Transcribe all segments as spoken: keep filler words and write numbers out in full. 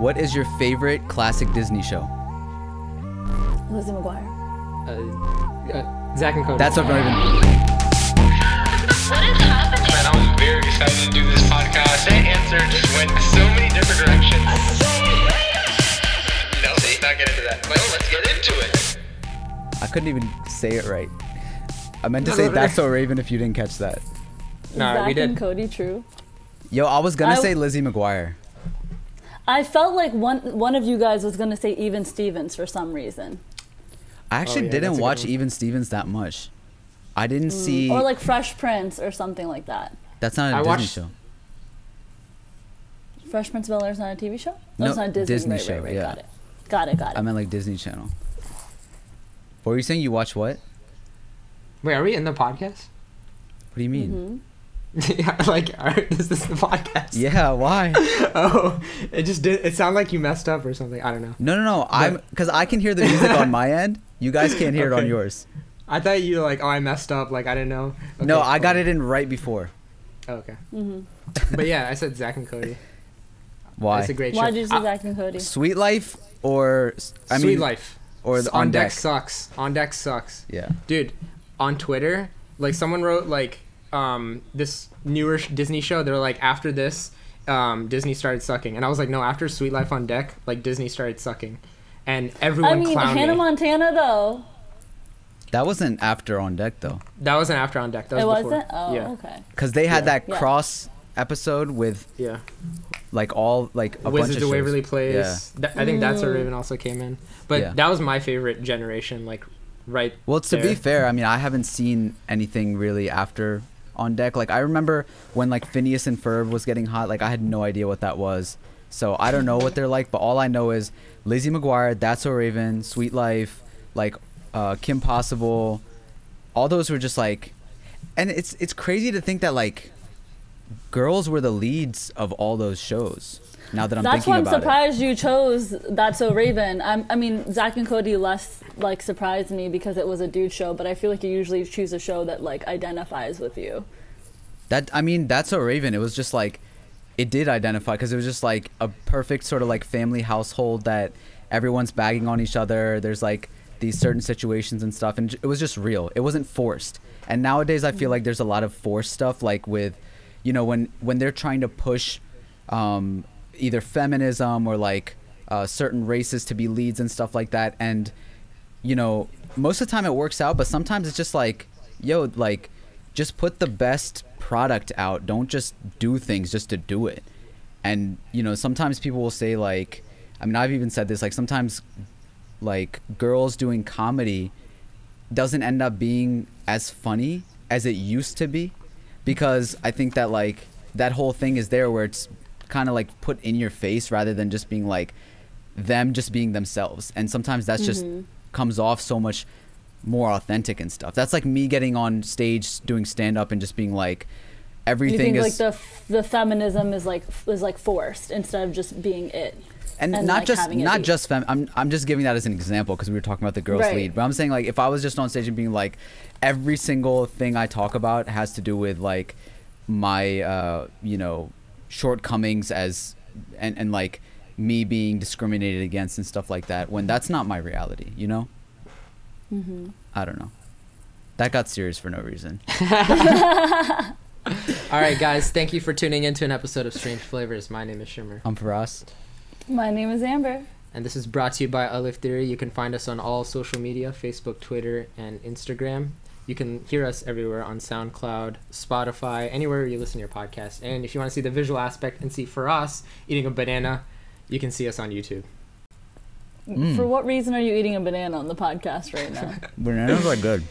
What is your favorite classic Disney show? Lizzie McGuire. Uh, uh, Zach and Cody. That's So Raven. What is happening? Man, I was very excited to do this podcast. That answer just went so many different directions. No, let's not get into that. But let's get into it. I couldn't even say it right. I meant to say That's So Raven if you didn't catch that. No, Zach we did. And Cody, true. Yo, I was gonna I say Lizzie McGuire. I felt like one one of you guys was gonna say Even Stevens for some reason. I actually oh, yeah, didn't watch Even Stevens that much. I didn't mm. see or like Fresh Prince or something like that. That's not a I Disney watched... show. Fresh Prince of Bel Air is not a T V show. No, it's not a Disney, Disney right, show. Right, right, yeah, got it, got it, got it. I meant like Disney Channel. What were you saying? You watch what? Wait, are we in the podcast? What do you mean? Mm-hmm. Yeah, like, is this the podcast? Yeah, why? Oh, it just did. It sounded like you messed up or something. I don't know. No, no, no. But I'm because I can hear the music on my end. You guys can't hear okay. it on yours. I thought you were like, oh, I messed up. Like, I didn't know. Okay, no, I cool. got it in right before. Oh, okay. Mm-hmm. But yeah, I said Zach and Cody. Why? It's a great show. Why did you say I, Zach and Cody? Suite Life or I Suite mean, Life or the, on, on deck. deck sucks. On Deck sucks. Yeah, dude. On Twitter, like someone wrote like. Um, this newer Disney show, they're like, after this, um, Disney started sucking, and I was like, no, after Suite Life on Deck, like Disney started sucking, and everyone. I mean, clowned Hannah me. Montana though. That wasn't after On Deck though. That wasn't after On Deck. That was it before. wasn't. Oh, yeah. Okay. Because they had yeah. that cross yeah. episode with yeah, like all like a Wizards bunch of, of Waverly Place. Yeah. Th- I think mm. That's Where Raven also came in, but yeah. that was my favorite generation. Like, right. Well, it's, to be fair, I mean, I haven't seen anything really after On Deck. Like, I remember when like Phineas and Ferb was getting hot, like I had no idea what that was, so I don't know what they're like, but all I know is Lizzie McGuire, That's So Raven, Suite Life, like uh Kim Possible, all those were just like, and it's it's crazy to think that like girls were the leads of all those shows. Now that I'm that's thinking why I'm about surprised it. You chose That's So Raven. I'm, I mean, Zach and Cody less like surprised me because it was a dude show, but I feel like you usually choose a show that like identifies with you. That I mean, That's So Raven. It was just like, it did identify because it was just like a perfect sort of like family household that everyone's bagging on each other. There's like these certain situations and stuff, and it was just real. It wasn't forced. And nowadays, I feel like there's a lot of forced stuff, like with, you know, when when they're trying to push. Um, either feminism or like uh, certain races to be leads and stuff like that, and you know, most of the time it works out, but sometimes it's just like, yo, like just put the best product out, don't just do things just to do it. And you know, sometimes people will say like, I mean, I've even said this, like sometimes like girls doing comedy doesn't end up being as funny as it used to be, because I think that like that whole thing is there where it's kind of like put in your face rather than just being like them just being themselves, and sometimes that's mm-hmm. just comes off so much more authentic and stuff. That's like me getting on stage doing stand-up and just being like, everything you think is like the the feminism is like is like forced instead of just being it, and, and not like just not just fem- I'm I'm just giving that as an example because we were talking about the girls right. lead, but I'm saying like if I was just on stage and being like, every single thing I talk about has to do with like my uh you know shortcomings as and and like me being discriminated against and stuff like that, when that's not my reality, you know. Mm-hmm. I don't know, that got serious for no reason. All right guys, thank you for tuning into an episode of Strange Flavors. My name is Shimmer. I'm Frost. My name is Amber, and this is brought to you by Olive Theory. You can find us on all social media, Facebook, Twitter, and Instagram. You can hear us everywhere on SoundCloud, Spotify, anywhere you listen to your podcast. And if you want to see the visual aspect and see for us eating a banana, you can see us on YouTube. Mm. For what reason are you eating a banana on the podcast right now? Bananas are good.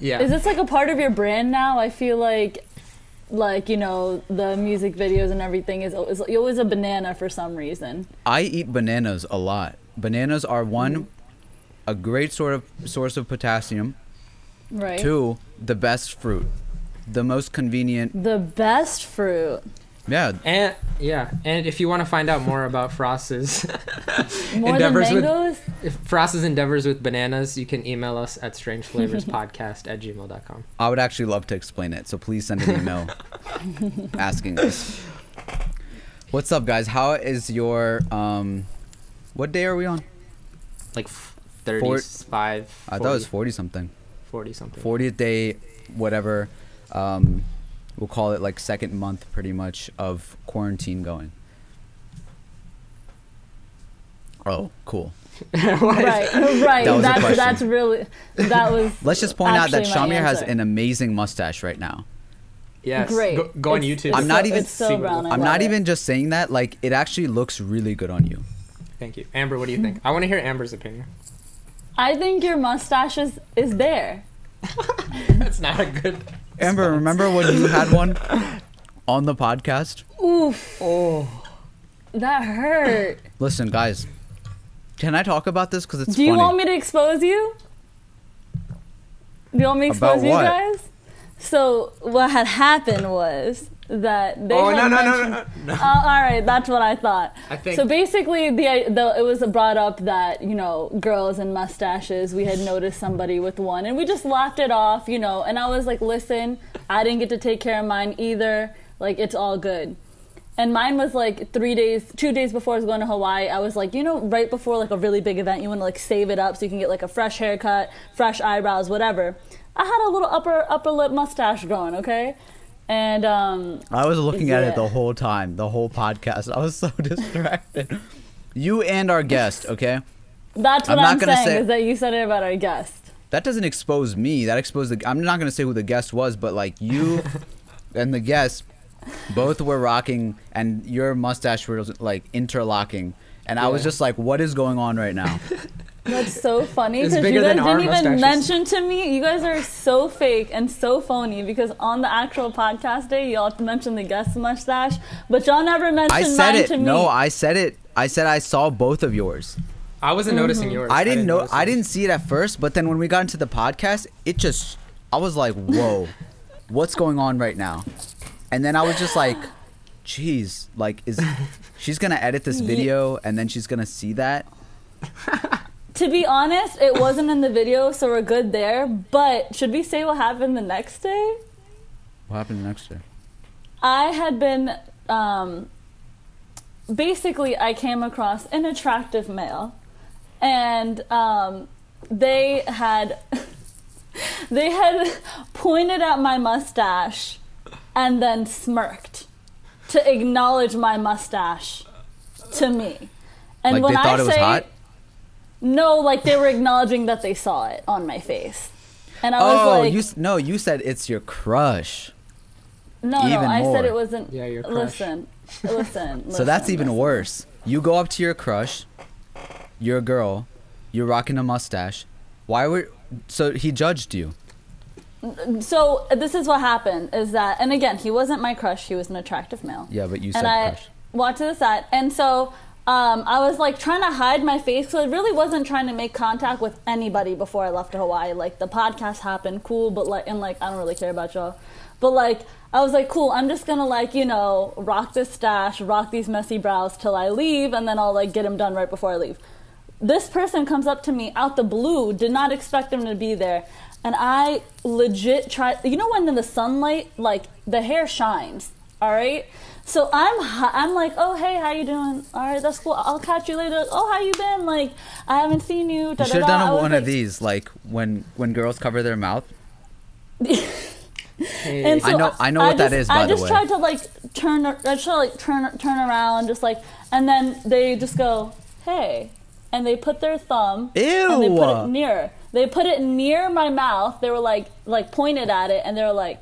Yeah. Is this like a part of your brand now? I feel like, like you know, the music videos and everything is always, always a banana for some reason. I eat bananas a lot. Bananas are one, a great sort of source of potassium. Right. Two, the best fruit, the most convenient. The best fruit. Yeah. And yeah, and if you want to find out more about Frost's more endeavors than mangoes? With Frost's endeavors with bananas, you can email us at strange flavors podcast at gmail dot com. I would actually love to explain it, so please send an email asking us. What's up, guys? How is your um? What day are we on? Like thirty-five. forty. I thought it was forty something. Forty something. Fortieth day, whatever. Um, we'll call it like second month, pretty much, of quarantine going. Oh, cool. Right, right. That that's that's really that was. Let's just point out that Shamir has an amazing mustache right now. Yes. Great. Go, go on YouTube. I'm so, not even. So brown, I'm not it. even just saying that. Like, it actually looks really good on you. Thank you, Amber. What do you think? I want to hear Amber's opinion. I think your mustache is is there. That's not a good. Amber, response. Remember when you had one on the podcast? Oof. Oh. That hurt. Listen, guys. Can I talk about this? Because it's. Do you funny. want me to expose you? Do you want me to expose you guys? So what had happened was that they. Oh had no no no no! no. Uh, all right, that's what I thought. I think so. Basically, the, the it was brought up that, you know, girls and mustaches. We had noticed somebody with one, and we just laughed it off, you know. And I was like, "Listen, I didn't get to take care of mine either. Like, it's all good." And mine was like three days, two days before I was going to Hawaii. I was like, you know, right before like a really big event, you want to like save it up so you can get like a fresh haircut, fresh eyebrows, whatever. I had a little upper upper lip mustache growing, okay? And um, I was looking at yeah. it the whole time, the whole podcast. I was so distracted. You and our guest, okay? That's what I'm, I'm not gonna saying say, is that you said it about our guest. That doesn't expose me. That exposed the. I'm not gonna say who the guest was, but like you and the guest. Both were rocking, and your mustache was like interlocking, and yeah. I was just like, "What is going on right now?" That's so funny because you guys didn't even mention to me. You guys are so fake and so phony because on the actual podcast day, y'all mentioned the guest mustache, but y'all never mentioned I said mine it. to me. No, I said it. I said I saw both of yours. I wasn't mm-hmm. noticing yours. I didn't, I didn't know. I didn't see it at first, but then when we got into the podcast, it just. I was like, "Whoa, what's going on right now?" And then I was just like, "Jeez, like, is she's gonna edit this video and then she's gonna see that?" To be honest, it wasn't in the video, so we're good there. But should we say what happened the next day? What happened the next day? I had been um, basically I came across an attractive male, and um, they had they had pointed at my mustache. And then smirked to acknowledge my mustache to me. And like when they thought I it was say, hot? No, like they were acknowledging that they saw it on my face. And I oh, was like, you, no, you said it's your crush. No, even no, I more. said it wasn't. Yeah, your crush. Listen, listen. listen so that's listen. even worse. You go up to your crush, you're a girl, you're rocking a mustache. Why were so he judged you? So this is what happened is that, and again, he wasn't my crush. He was an attractive male. Yeah, but you said crush. And I walked to the side. And so um, I was like trying to hide my face. So I really wasn't trying to make contact with anybody before I left to Hawaii. Like the podcast happened. Cool. But like, and like, I don't really care about y'all. But like, I was like, cool, I'm just going to like, you know, rock this stash, rock these messy brows till I leave. And then I'll like get them done right before I leave. This person comes up to me out the blue. Did not expect them to be there. And I legit tried, you know, when in the sunlight, like the hair shines. All right. So I'm, I'm like, oh, hey, how you doing? All right. That's cool. I'll catch you later. Oh, how you been? Like, I haven't seen you. Da, you should have done one like, of these. Like when, when girls cover their mouth. And so I know, I know I what just, that is, by I the way. I just tried to like turn, I tried to like turn, turn around just like, and then they just go, hey, and they put their thumb Ew. and they put it near They put it near my mouth. They were like, like pointed at it, and they were like,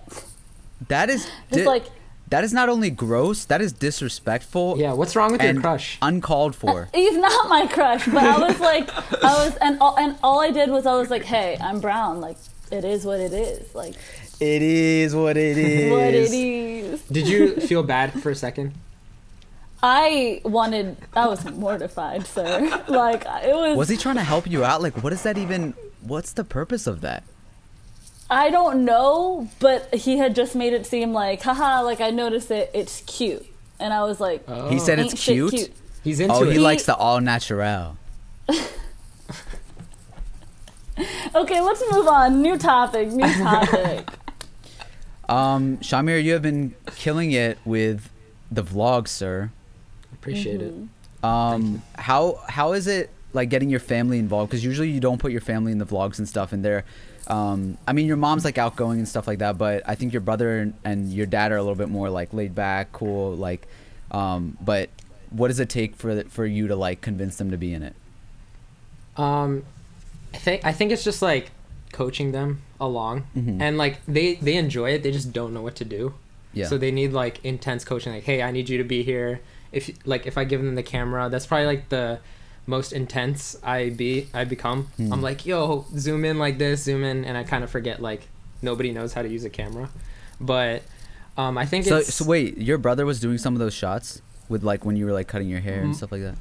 "That is just like that is not only gross. That is disrespectful." Yeah, what's wrong with your crush? Uncalled for. He's not my crush, but I was like, I was, and all, and all I did was I was like, "Hey, I'm brown. Like, it is what it is. Like, it is what it is. What it is." Did you feel bad for a second? I wanted. I was mortified, sir. Like it was. Was he trying to help you out? Like, what is that even? What's the purpose of that? I don't know, but he had just made it seem like, haha, like I noticed it, it's cute. And I was like, oh. He said it's cute? cute? He's into oh, it. Oh, he likes the all natural. Okay, let's move on. New topic, new topic. um, Shamir, you have been killing it with the vlog, sir. Appreciate mm-hmm. it. Um, how how is it like getting your family involved? Because usually you don't put your family in the vlogs and stuff, and they're, um, I mean, your mom's like outgoing and stuff like that, but I think your brother and, and your dad are a little bit more like laid back, cool, like. Um, but what does it take for the, for you to like convince them to be in it? Um, I think I think it's just like coaching them along, mm-hmm. and like they they enjoy it. They just don't know what to do. Yeah. So they need like intense coaching. Like, hey, I need you to be here. If like if I give them the camera, that's probably like the most intense I be I become. Mm. I'm like, yo, zoom in like this, zoom in, and I kind of forget like nobody knows how to use a camera. But um, I think so, it's so. Wait, your brother was doing some of those shots with like when you were like cutting your hair and stuff like that.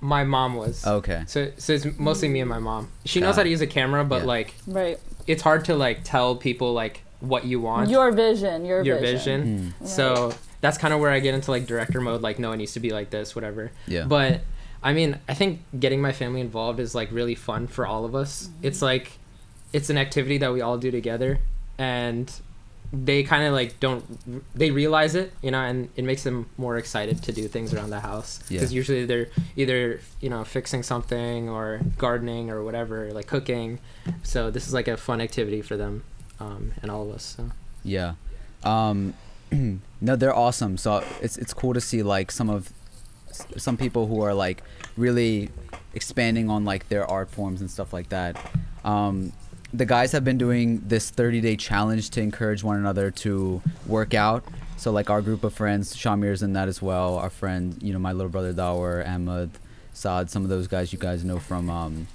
My mom was. Okay. So so it's mostly me and my mom. She God. knows how to use a camera, but yeah. like right. it's hard to like tell people like what you want. Your vision. Your, your vision. vision. Mm. So that's kind of where I get into like director mode, like no, it needs to be like this, whatever. Yeah. But I mean, I think getting my family involved is like really fun for all of us. Mm-hmm. It's like it's an activity that we all do together, and they kind of like don't they realize it, you know, and it makes them more excited to do things around the house, because yeah. usually they're either, you know, fixing something or gardening or whatever, like cooking. So this is like a fun activity for them, um and all of us. So yeah, um no, they're awesome. So it's it's cool to see like some of some people who are like really expanding on like their art forms and stuff like that. um The guys have been doing this thirty-day challenge to encourage one another to work out. So, like, our group of friends, Shamir's in that as well. Our friend, you know, my little brother, Dawar, Ahmed, Saad, some of those guys you guys know from um,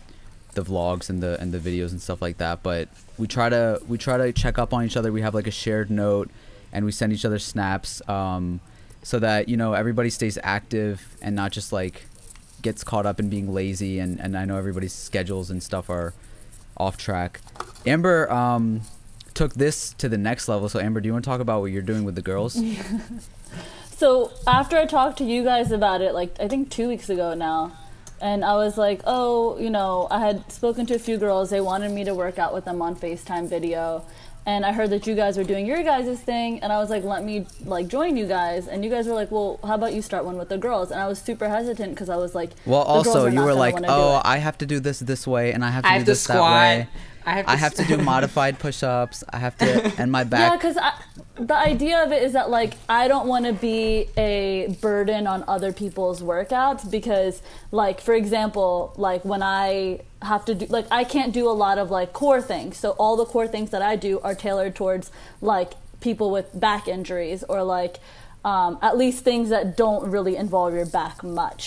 the vlogs and the and the videos and stuff like that. But we try to we try to check up on each other. We have, like, a shared note, and we send each other snaps um, so that, you know, everybody stays active and not just, like, gets caught up in being lazy. And, and I know everybody's schedules and stuff are off track. Amber um, took this to the next level. So Amber, do you want to talk about what you're doing with the girls? Yeah. So after I talked to you guys about it, like I think two weeks ago now, and I was like, oh, you know, I had spoken to a few girls. They wanted me to work out with them on FaceTime video. And I heard that you guys were doing your guys' thing, and I was like, let me like join you guys. And you guys were like, well, how about you start one with the girls? And I was super hesitant because I was like, well, also you were like, oh, I have to do this this way, and I have to I do have this to squat. that way. I have to, I have to do modified push-ups. I have to, and my back. Yeah, because the idea of it is that like I don't want to be a burden on other people's workouts, because like for example, like when I have to do like I can't do a lot of like core things, so all the core things that I do are tailored towards like people with back injuries, or like um, at least things that don't really involve your back much.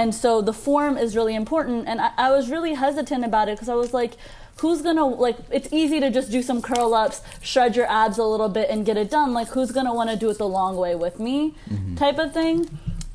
And so the form is really important, and I, I was really hesitant about it because I was like, who's gonna like, it's easy to just do some curl ups, shred your abs a little bit and get it done. Like, who's gonna wanna do it the long way with me, mm-hmm. type of thing.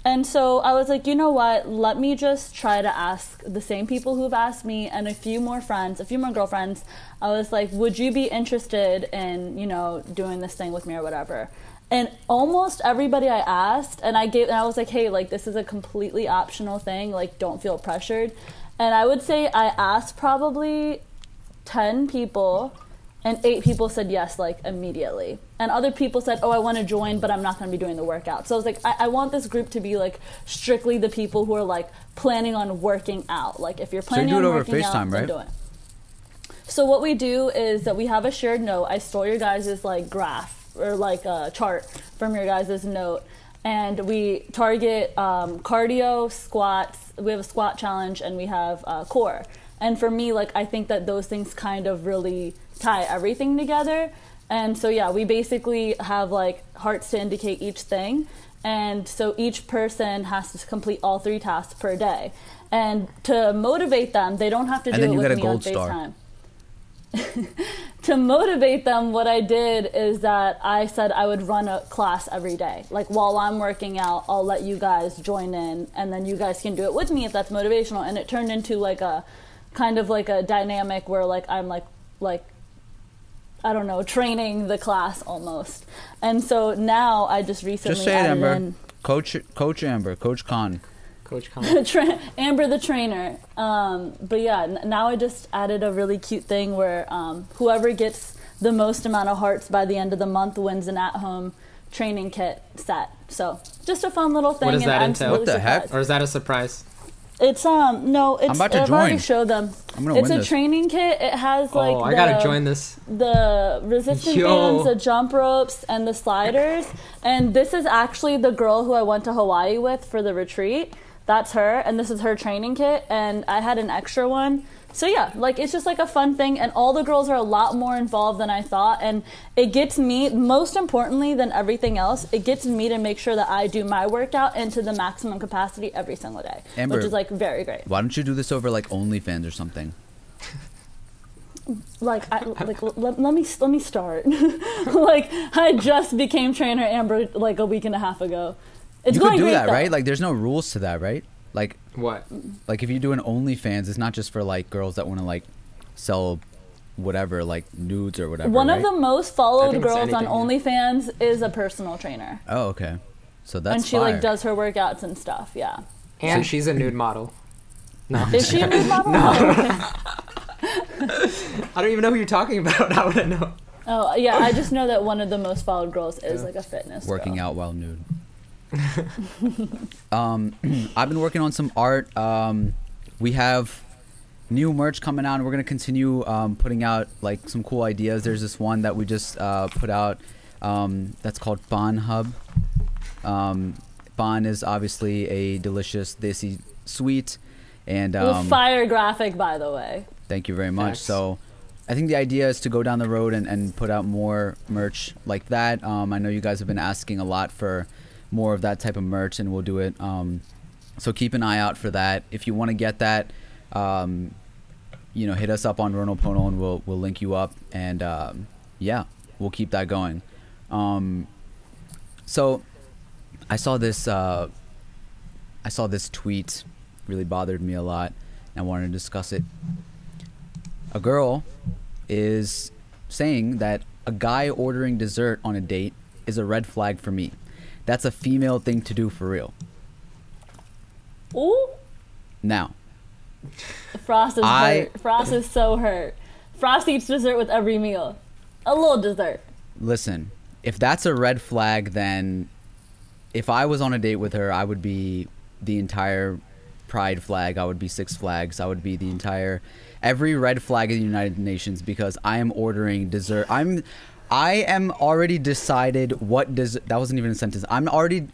And so I was like, you know what, let me just try to ask the same people who've asked me and a few more friends, a few more girlfriends. I was like, would you be interested in, you know, doing this thing with me or whatever? And almost everybody I asked, and I gave, and I was like, hey, like this is a completely optional thing, like don't feel pressured. And I would say I asked probably ten people, and eight people said yes, like immediately. And other people said, oh, I want to join, but I'm not going to be doing the workout. So I was like, I-, I want this group to be like strictly the people who are like planning on working out. Like if you're planning so you do on it over working FaceTime, out, right? do it. So what we do is that we have a shared note. I stole your guys' like graph or like a chart from your guys' note. And we target um, cardio, squats. We have a squat challenge, and we have uh, core. And for me, like, I think that those things kind of really tie everything together. And so, yeah, we basically have, like, hearts to indicate each thing. And so each person has to complete all three tasks per day. And to motivate them, they don't have to do it with me on FaceTime. To motivate them, what I did is that I said I would run a class every day. Like, while I'm working out, I'll let you guys join in, and then you guys can do it with me if that's motivational. And it turned into, like, a kind of like a dynamic where like I'm like like I don't know, training the class almost. And so now I just recently just say added it, Amber. In Coach Coach Amber, Coach Khan. Coach Khan. Tra- Amber the trainer. Um, but yeah, n- now I just added a really cute thing where um, whoever gets the most amount of hearts by the end of the month wins an at-home training kit set. So just a fun little thing. What does that entail? What the heck? Or is that a surprise? It's um no it's I'm about to I've join. already showed them. I'm gonna it's win a this. training kit. It has like oh, I the, gotta join this. The resistance bands, the jump ropes, and the sliders. And this is actually the girl who I went to Hawaii with for the retreat. That's her, and this is her training kit, and I had an extra one. So yeah, like it's just like a fun thing, and all the girls are a lot more involved than I thought, and it gets me, most importantly than everything else, it gets me to make sure that I do my workout into the maximum capacity every single day, Amber, which is like very great. Why don't you do this over like OnlyFans or something? Like, I, like l- let, let me let me start. Like I just became trainer Amber like a week and a half ago. It's you going could do great, that, though. Right? Like, there's no rules to that, right? Like, what? Like, if you do an OnlyFans, it's not just for like girls that want to like sell whatever, like nudes or whatever. One right? of the most followed girls anything, on OnlyFans yeah. is a personal trainer. Oh, okay. So that's and she fire. like does her workouts and stuff. Yeah. And so she's a nude model. No. Is she a nude model? No. I don't even know who you're talking about. How would I know? Oh yeah, I just know that one of the most followed girls is yeah. like a fitness working girl. out while nude. um, I've been working on some art. Um, we have new merch coming out, and we're gonna continue um, putting out like some cool ideas. There's this one that we just uh, put out um, that's called Banh Hub. Um, Banh is obviously a delicious desi sweet, and um, it was fire graphic, by the way. Thank you very much. Thanks. So, I think the idea is to go down the road and, and put out more merch like that. Um, I know you guys have been asking a lot for more of that type of merch, and we'll do it. Um, so keep an eye out for that. If you want to get that, um, you know, hit us up on Ronopono and we'll we'll link you up. And um, yeah, we'll keep that going. Um, so I saw this. Uh, I saw this tweet. Really bothered me a lot, and I wanted to discuss it. A girl is saying that a guy ordering dessert on a date is a red flag for me. That's a female thing to do for real. Ooh. Now. Frost is I, hurt. Frost is so hurt. Frost eats dessert with every meal. A little dessert. Listen, if that's a red flag, then if I was on a date with her, I would be the entire pride flag. I would be Six Flags. I would be the entire, every red flag in the United Nations, because I am ordering dessert. I'm... I am already decided what does that wasn't even a sentence. I'm already,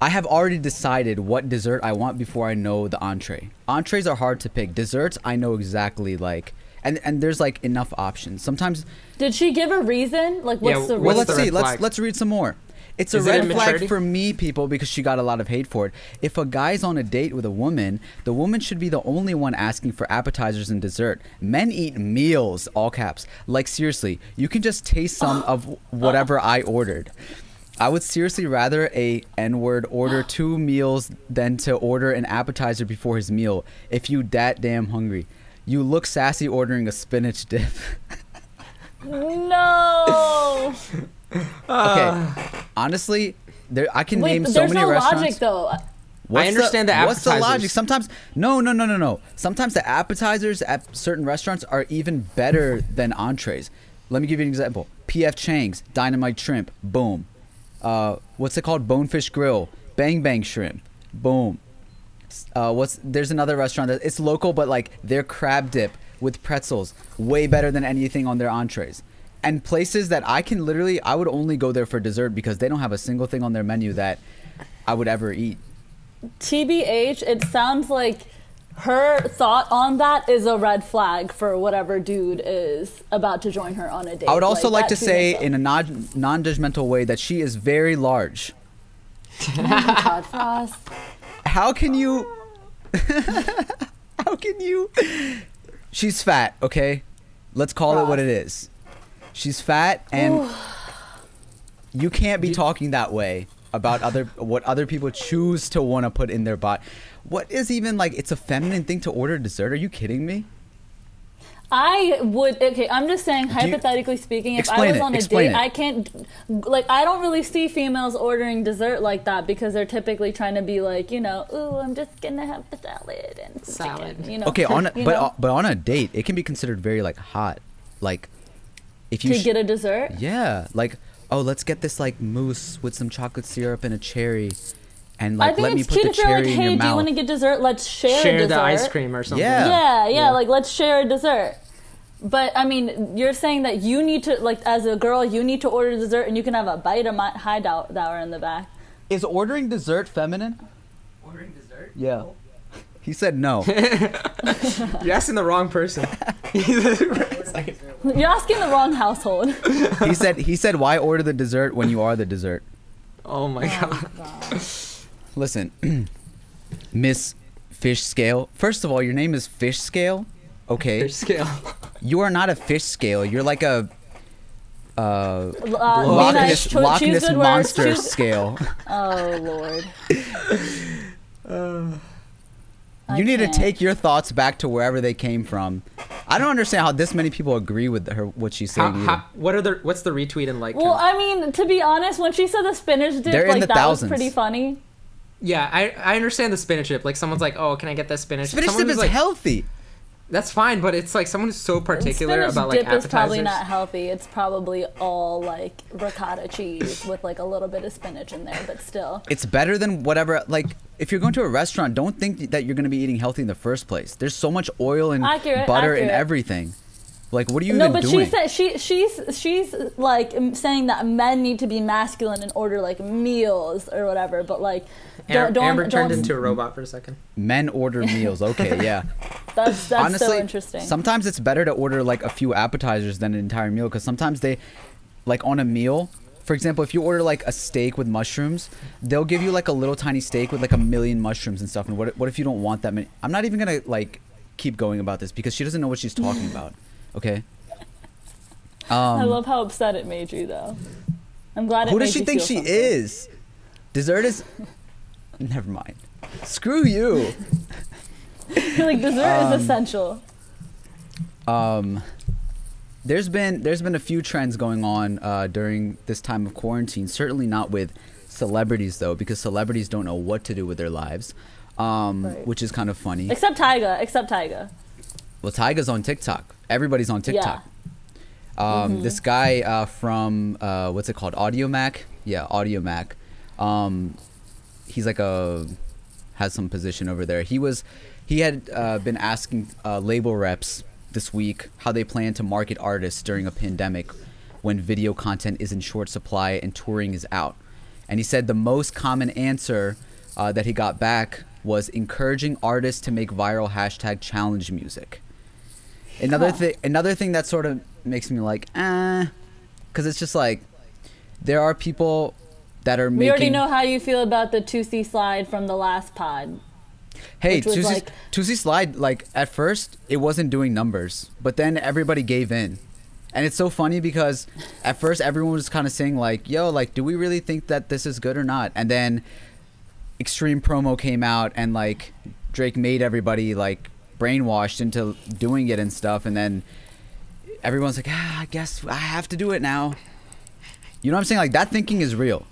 I have already decided what dessert I want before I know the entree. Entrees are hard to pick. Desserts, I know exactly like, and and there's like enough options. Sometimes. Did she give a reason? Like, what's yeah, the? Well, let's the see. Flag? Let's let's read some more. It's Is a red flag for me, people, because she got a lot of hate for it. If a guy's on a date with a woman, the woman should be the only one asking for appetizers and dessert. Men eat meals, all caps. Like, seriously, you can just taste some of whatever I ordered. I would seriously rather a N-word order two meals than to order an appetizer before his meal if you that damn hungry. You look sassy ordering a spinach dip. No! Uh, okay, honestly, there I can wait, name so many no restaurants. There's no logic, though. What's I understand the, the appetizers. What's the logic? Sometimes, no, no, no, no, no. Sometimes the appetizers at certain restaurants are even better than entrees. Let me give you an example. P F Chang's, Dynamite Shrimp, boom. Uh, what's it called? Bonefish Grill, Bang Bang Shrimp, boom. Uh, what's there's another restaurant that it's local, but like their crab dip with pretzels, way better than anything on their entrees. And places that I can literally, I would only go there for dessert because they don't have a single thing on their menu that I would ever eat. T B H, it sounds like her thought on that is a red flag for whatever dude is about to join her on a date. I would also like, like to say in a non- non-judgmental way that she is very large. Oh my God, Frost. How can you, how can you, she's fat, okay? Let's call Frost. It what it is. She's fat, and you can't be talking that way about other what other people choose to want to put in their body. What is even like? It's a feminine thing to order dessert. Are you kidding me? I would. Okay, I'm just saying, hypothetically speaking, if I was on a date, I can't. Like, I don't really see females ordering dessert like that because they're typically trying to be like, you know, ooh, I'm just gonna have a salad and salad. You know. Okay, on a, but uh, but on a date, it can be considered very like hot, like. If you to sh- get a dessert? Yeah, like oh, let's get this like mousse with some chocolate syrup and a cherry. And like, I think let it's me cute put if the you're cherry like, hey, in your do you want to get dessert? Let's share, share dessert. Share the ice cream or something. Yeah. Yeah, yeah, yeah, like let's share a dessert. But I mean, you're saying that you need to, like, as a girl, you need to order dessert and you can have a bite of my hideout that were in the back. Is ordering dessert feminine? Ordering dessert? Yeah. Oh, yeah. He said no. You're asking the wrong person. You're asking the wrong household. He said, he said, why order the dessert when you are the dessert? Oh my oh God. God. Listen, Miss Fish Scale. First of all, your name is Fish Scale. Okay. Fish Scale. You are not a fish scale. You're like a uh, uh, Loch Ness, Loch Ness monster words. Scale. Oh Lord. uh, you I need can't. to take your thoughts back to wherever they came from. I don't understand how this many people agree with her what she's saying. How, how, what are the what's the retweet and like? Well, count? I mean, to be honest, when she said the spinach dip, like that thousands. was pretty funny. Yeah, I I understand the spinach dip. Like someone's like, oh, can I get that spinach? Spinach someone dip is like, healthy. That's fine, but it's like someone who's so particular about like appetizers. Spinach dip is probably not healthy. It's probably all like ricotta cheese with like a little bit of spinach in there, but still. It's better than whatever, like if you're going to a restaurant, don't think that you're going to be eating healthy in the first place. There's so much oil and accurate, butter accurate. and everything. Like, what are you no, even doing? No, but she said she she's she's like saying that men need to be masculine and order like meals or whatever. But like, don't, don't, Amber turned don't, into a robot for a second. Men order meals. Okay, yeah. That's that's honestly, so interesting. Sometimes it's better to order like a few appetizers than an entire meal because sometimes they, like on a meal, for example, if you order like a steak with mushrooms, they'll give you like a little tiny steak with like a million mushrooms and stuff. And what what if you don't want that many? I'm not even gonna like keep going about this because she doesn't know what she's talking about. Okay. Um, I love how upset it made you, though. I'm glad. Who it does she think she something. is? Dessert is. Never mind. Screw you. Like dessert um, is essential. Um, there's been there's been a few trends going on uh, during this time of quarantine. Certainly not with celebrities though, because celebrities don't know what to do with their lives, um, right. which is kind of funny. Except Tyga. Except Tyga. Well, Tyga's on TikTok. Everybody's on TikTok. Yeah. Um, mm-hmm. This guy uh, from, uh, what's it called? AudioMac? Yeah, AudioMac. Um, he's like a, has some position over there. He was, he had uh, been asking uh, label reps this week how they plan to market artists during a pandemic when video content is in short supply and touring is out. And he said the most common answer uh, that he got back was encouraging artists to make viral hashtag challenge music. Another thing, another thing that sort of makes me like, eh, because it's just like there are people that are making. We already know how you feel about the Toosie Slide from the last pod. Hey, Toosie like, Toosie Slide, like at first it wasn't doing numbers, but then everybody gave in, and it's so funny because at first everyone was kind of saying like, "Yo, like, do we really think that this is good or not?" And then Extreme Promo came out, and like Drake made everybody like. brainwashed into doing it and stuff, and then everyone's like, ah, I guess I have to do it now. You know what I'm saying? Like that thinking is real.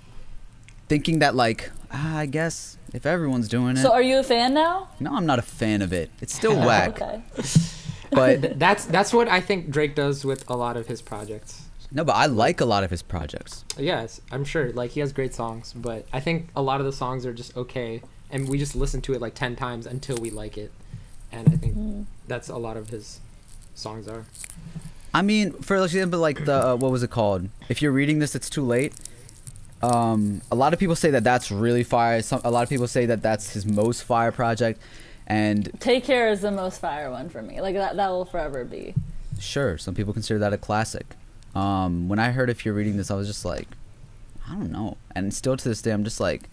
Thinking that like, ah, I guess if everyone's doing it. So are you a fan now? No, I'm not a fan of it. It's still whack. Okay. But that's that's what I think Drake does with a lot of his projects. No, but I like a lot of his projects. Yes, I'm sure. Like he has great songs, but I think a lot of the songs are just okay, and we just listen to it like ten times until we like it. And I think mm. that's a lot of his songs are. I mean, for example, like the, uh, what was it called? If you're reading this, it's too late. Um, a lot of people say that that's really fire. Some, a lot of people say that that's his most fire project. And Take Care is the most fire one for me. Like that, that will forever be. Sure. Some people consider that a classic. Um, when I heard If You're Reading This, I was just like, I don't know. And still to this day, I'm just like,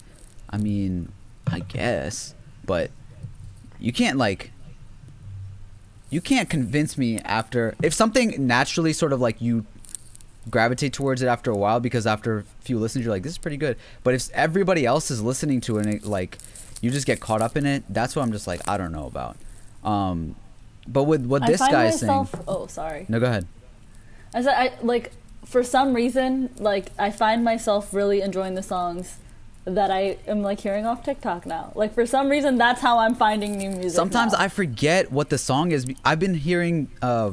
I mean, I guess, but you can't like, you can't convince me after if something naturally sort of like you gravitate towards it after a while because after a few listens you're like this is pretty good, but if everybody else is listening to it and it, like you just get caught up in it, that's what I'm just like I don't know about. Um, but with what this guy is saying, oh sorry, no go ahead. I said I like for some reason like I find myself really enjoying the songs that I am like hearing off TikTok now. Like for some reason, that's how I'm finding new music. Sometimes now. I forget what the song is. I've been hearing, uh,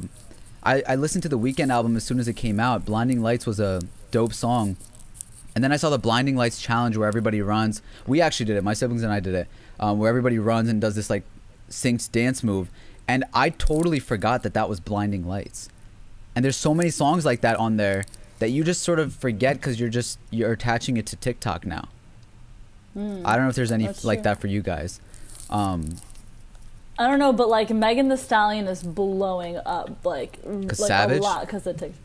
I, I listened to the Weeknd album as soon as it came out. Blinding Lights was a dope song. And then I saw the Blinding Lights challenge where everybody runs. We actually did it. My siblings and I did it. Um, where everybody runs and does this like synced dance move. And I totally forgot that that was Blinding Lights. And there's so many songs like that on there that you just sort of forget because you're just, you're attaching it to TikTok now. Mm, I don't know if there's any like true. that for you guys. Um, I don't know, but like Megan Thee Stallion is blowing up like, like Savage? a lot because of TikTok.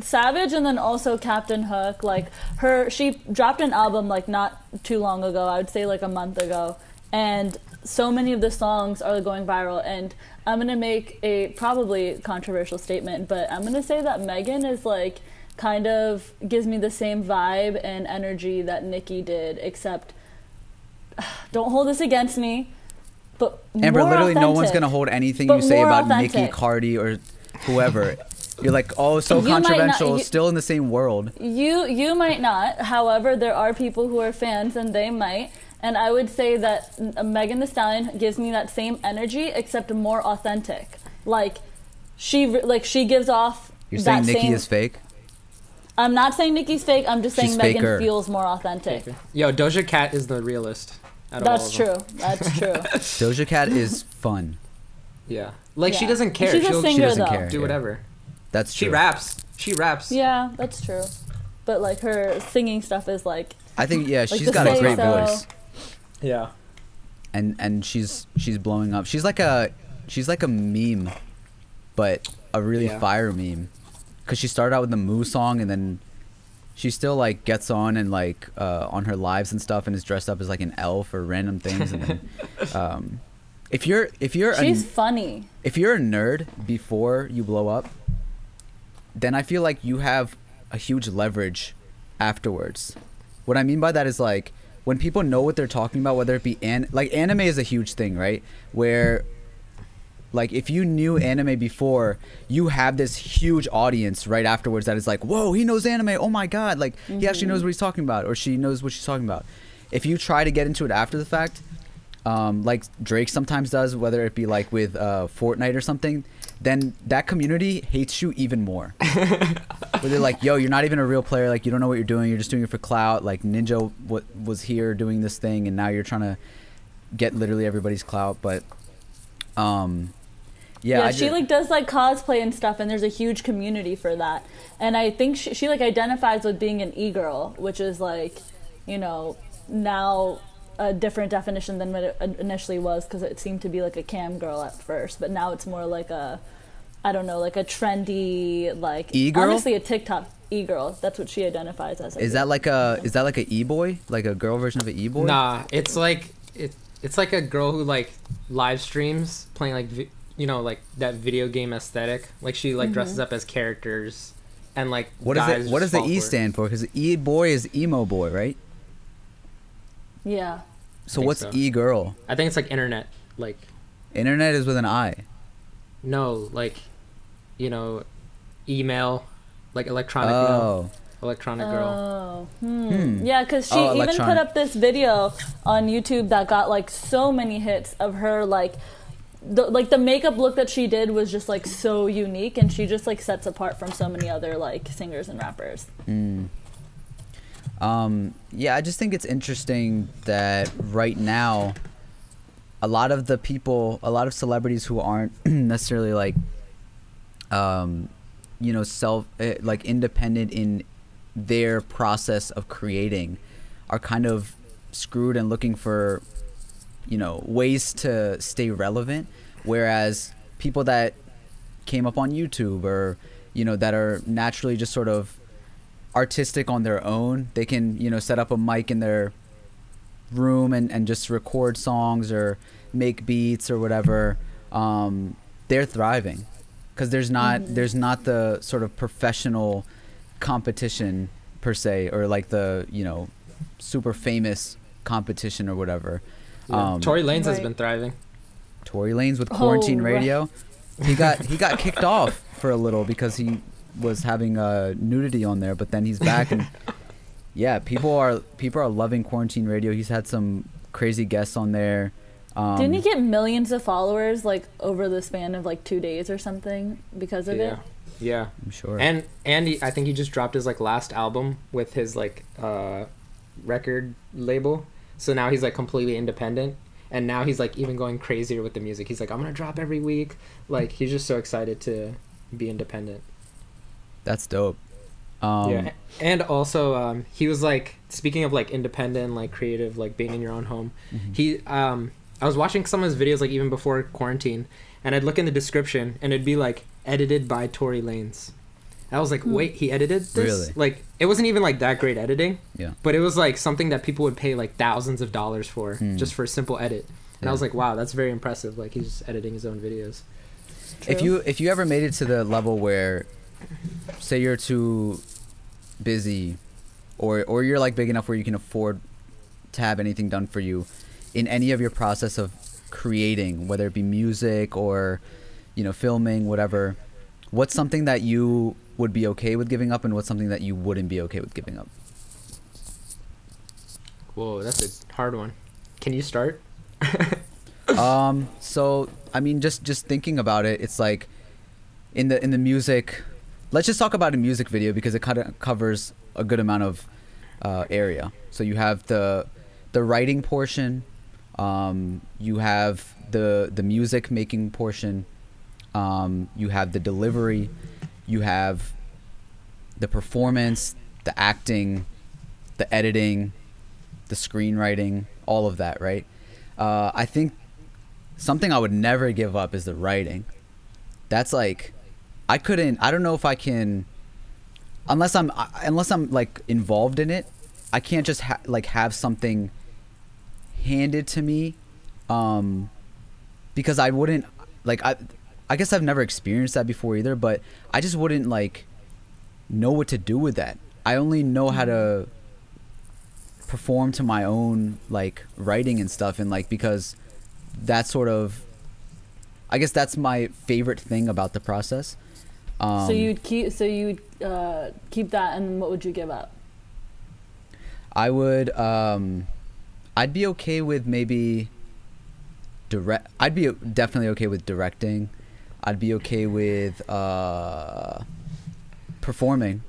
Savage, and then also Captain Hook. Like her, she dropped an album like not too long ago. I would say like a month ago, and so many of the songs are going viral. And I'm gonna make a probably controversial statement, but I'm gonna say that Megan is like kind of gives me the same vibe and energy that Nicki did, except don't hold this against me. But Amber, more literally, no one's gonna hold anything you say about authentic. Nicki, Cardi, or whoever. You're like, oh, so you controversial, not, you, still in the same world. You you might not. However, there are people who are fans, and they might. And I would say that Megan Thee Stallion gives me that same energy, except more authentic. Like, she like she gives off You're that saying Nicki same, is fake? I'm not saying Nicki's fake. I'm just saying She's Megan faker. feels more authentic. Faker. Yo, Doja Cat is the realist. That's true. That's true. Doja Cat is fun. Yeah. Like, yeah. she doesn't care. She's a She'll, singer, she doesn't though. care. Do whatever. That's true. She raps. She raps. Yeah, that's true. But like her singing stuff is like. I think yeah, like she's got a great so. voice. Yeah. And and she's she's blowing up. She's like a she's like a meme, but a really yeah. fire meme, because she started out with the Moo song, and then she still like gets on and like uh, on her lives and stuff, and is dressed up as like an elf or random things, and then. Um, if you're if you're she's a, funny. If you're a nerd before you blow up, then I feel like you have a huge leverage afterwards. What I mean by that is like when people know what they're talking about, whether it be an like anime is a huge thing, right? Where like if you knew anime before, you have this huge audience right afterwards that is like, whoa, he knows anime. Oh my God. Like mm-hmm. he actually knows what he's talking about, or she knows what she's talking about. If you try to get into it after the fact, um, like Drake sometimes does, whether it be like with uh, Fortnite or something, then that community hates you even more. Where they're like, yo, you're not even a real player. Like, you don't know what you're doing. You're just doing it for clout. Like, Ninja what was here doing this thing, and now you're trying to get literally everybody's clout. But, um, yeah. Yeah, I she, like, does, like, cosplay and stuff, and there's a huge community for that. And I think she, she like, identifies with being an e-girl, which is, like, you know, now a different definition than what it initially was, because it seemed to be like a cam girl at first, but now it's more like a, I don't know, like a trendy, like e-girl? Honestly a TikTok e-girl. That's what she identifies as. Is that like a is that like a e-boy, like a girl version of an e-boy? Nah, it's like it it's like a girl who like live streams playing like vi you know like that video game aesthetic. Like she like mm-hmm. dresses up as characters and like what is it? What does the E stand for? Because e-boy is emo boy, right? Yeah. So what's so. e-girl? I think it's like internet. Like internet is with an I. No, like, you know, email, like electronic. Oh. Email, electronic oh. girl. Hmm. Hmm. Yeah, because she oh, even electronic. put up this video on YouTube that got like so many hits of her like, the, like the makeup look that she did was just like so unique, and she just like sets apart from so many other like singers and rappers. Hmm. Um, yeah, I just think it's interesting that right now, a lot of the people, a lot of celebrities who aren't necessarily like, um, you know, self, uh, like independent in their process of creating are kind of screwed and looking for, you know, ways to stay relevant. Whereas people that came up on YouTube or, you know, that are naturally just sort of artistic on their own, they can, you know, set up a mic in their room and, and just record songs or make beats or whatever. Um, they're thriving because there's not mm-hmm. there's not the sort of professional competition per se, or like the, you know, super famous competition or whatever. Yeah. Um, Tory Lanez right. has been thriving. Tory Lanez with Quarantine oh, Radio. Right. He got he got kicked off for a little because he was having uh, nudity on there, but then he's back, and yeah, people are people are loving Quarantine Radio. He's had some crazy guests on there. Um, Didn't he get millions of followers like over the span of like two days or something because of yeah. it? Yeah, I'm sure. And and he, I think he just dropped his like last album with his like uh, record label. So now he's like completely independent. And now he's like even going crazier with the music. He's like, I'm gonna drop every week. Like he's just so excited to be independent. That's dope. Um, yeah, and also um, he was like, speaking of like independent, like creative, like being in your own home. Mm-hmm. He, um, I was watching some of his videos like even before quarantine, and I'd look in the description and it'd be like edited by Tory Lanez. I was like, wait, he edited this? Really? Like, it wasn't even like that great editing. Yeah. But it was like something that people would pay like thousands of dollars for mm. just for a simple edit. And yeah. I was like, wow, that's very impressive. Like he's just editing his own videos. True. If you if you ever made it to the level where, say you're too busy, or or you're like big enough where you can afford to have anything done for you, in any of your process of creating, whether it be music or, you know, filming, whatever, what's something that you would be okay with giving up, and what's something that you wouldn't be okay with giving up? Whoa, that's a hard one. Can you start? um, so I mean, just just thinking about it, it's like in the in the music. Let's just talk about a music video because it kind of covers a good amount of uh, area. So you have the the writing portion, um, you have the the music making portion, um, you have the delivery. You have the performance, the acting, the editing, the screenwriting, all of that, right? Uh, I think something I would never give up is the writing. That's like, I couldn't, I don't know if I can, unless I'm, unless I'm like involved in it, I can't just ha- like have something handed to me, um, because I wouldn't, like I, I guess I've never experienced that before either, but I just wouldn't like know what to do with that. I only know how to perform to my own like writing and stuff, and like because that's sort of, I guess that's my favorite thing about the process. Um, so you'd keep, so you'd uh, keep that, and what would you give up? I would. Um, I'd be okay with maybe direct. I'd be definitely okay with directing. I'd be okay with uh, performing.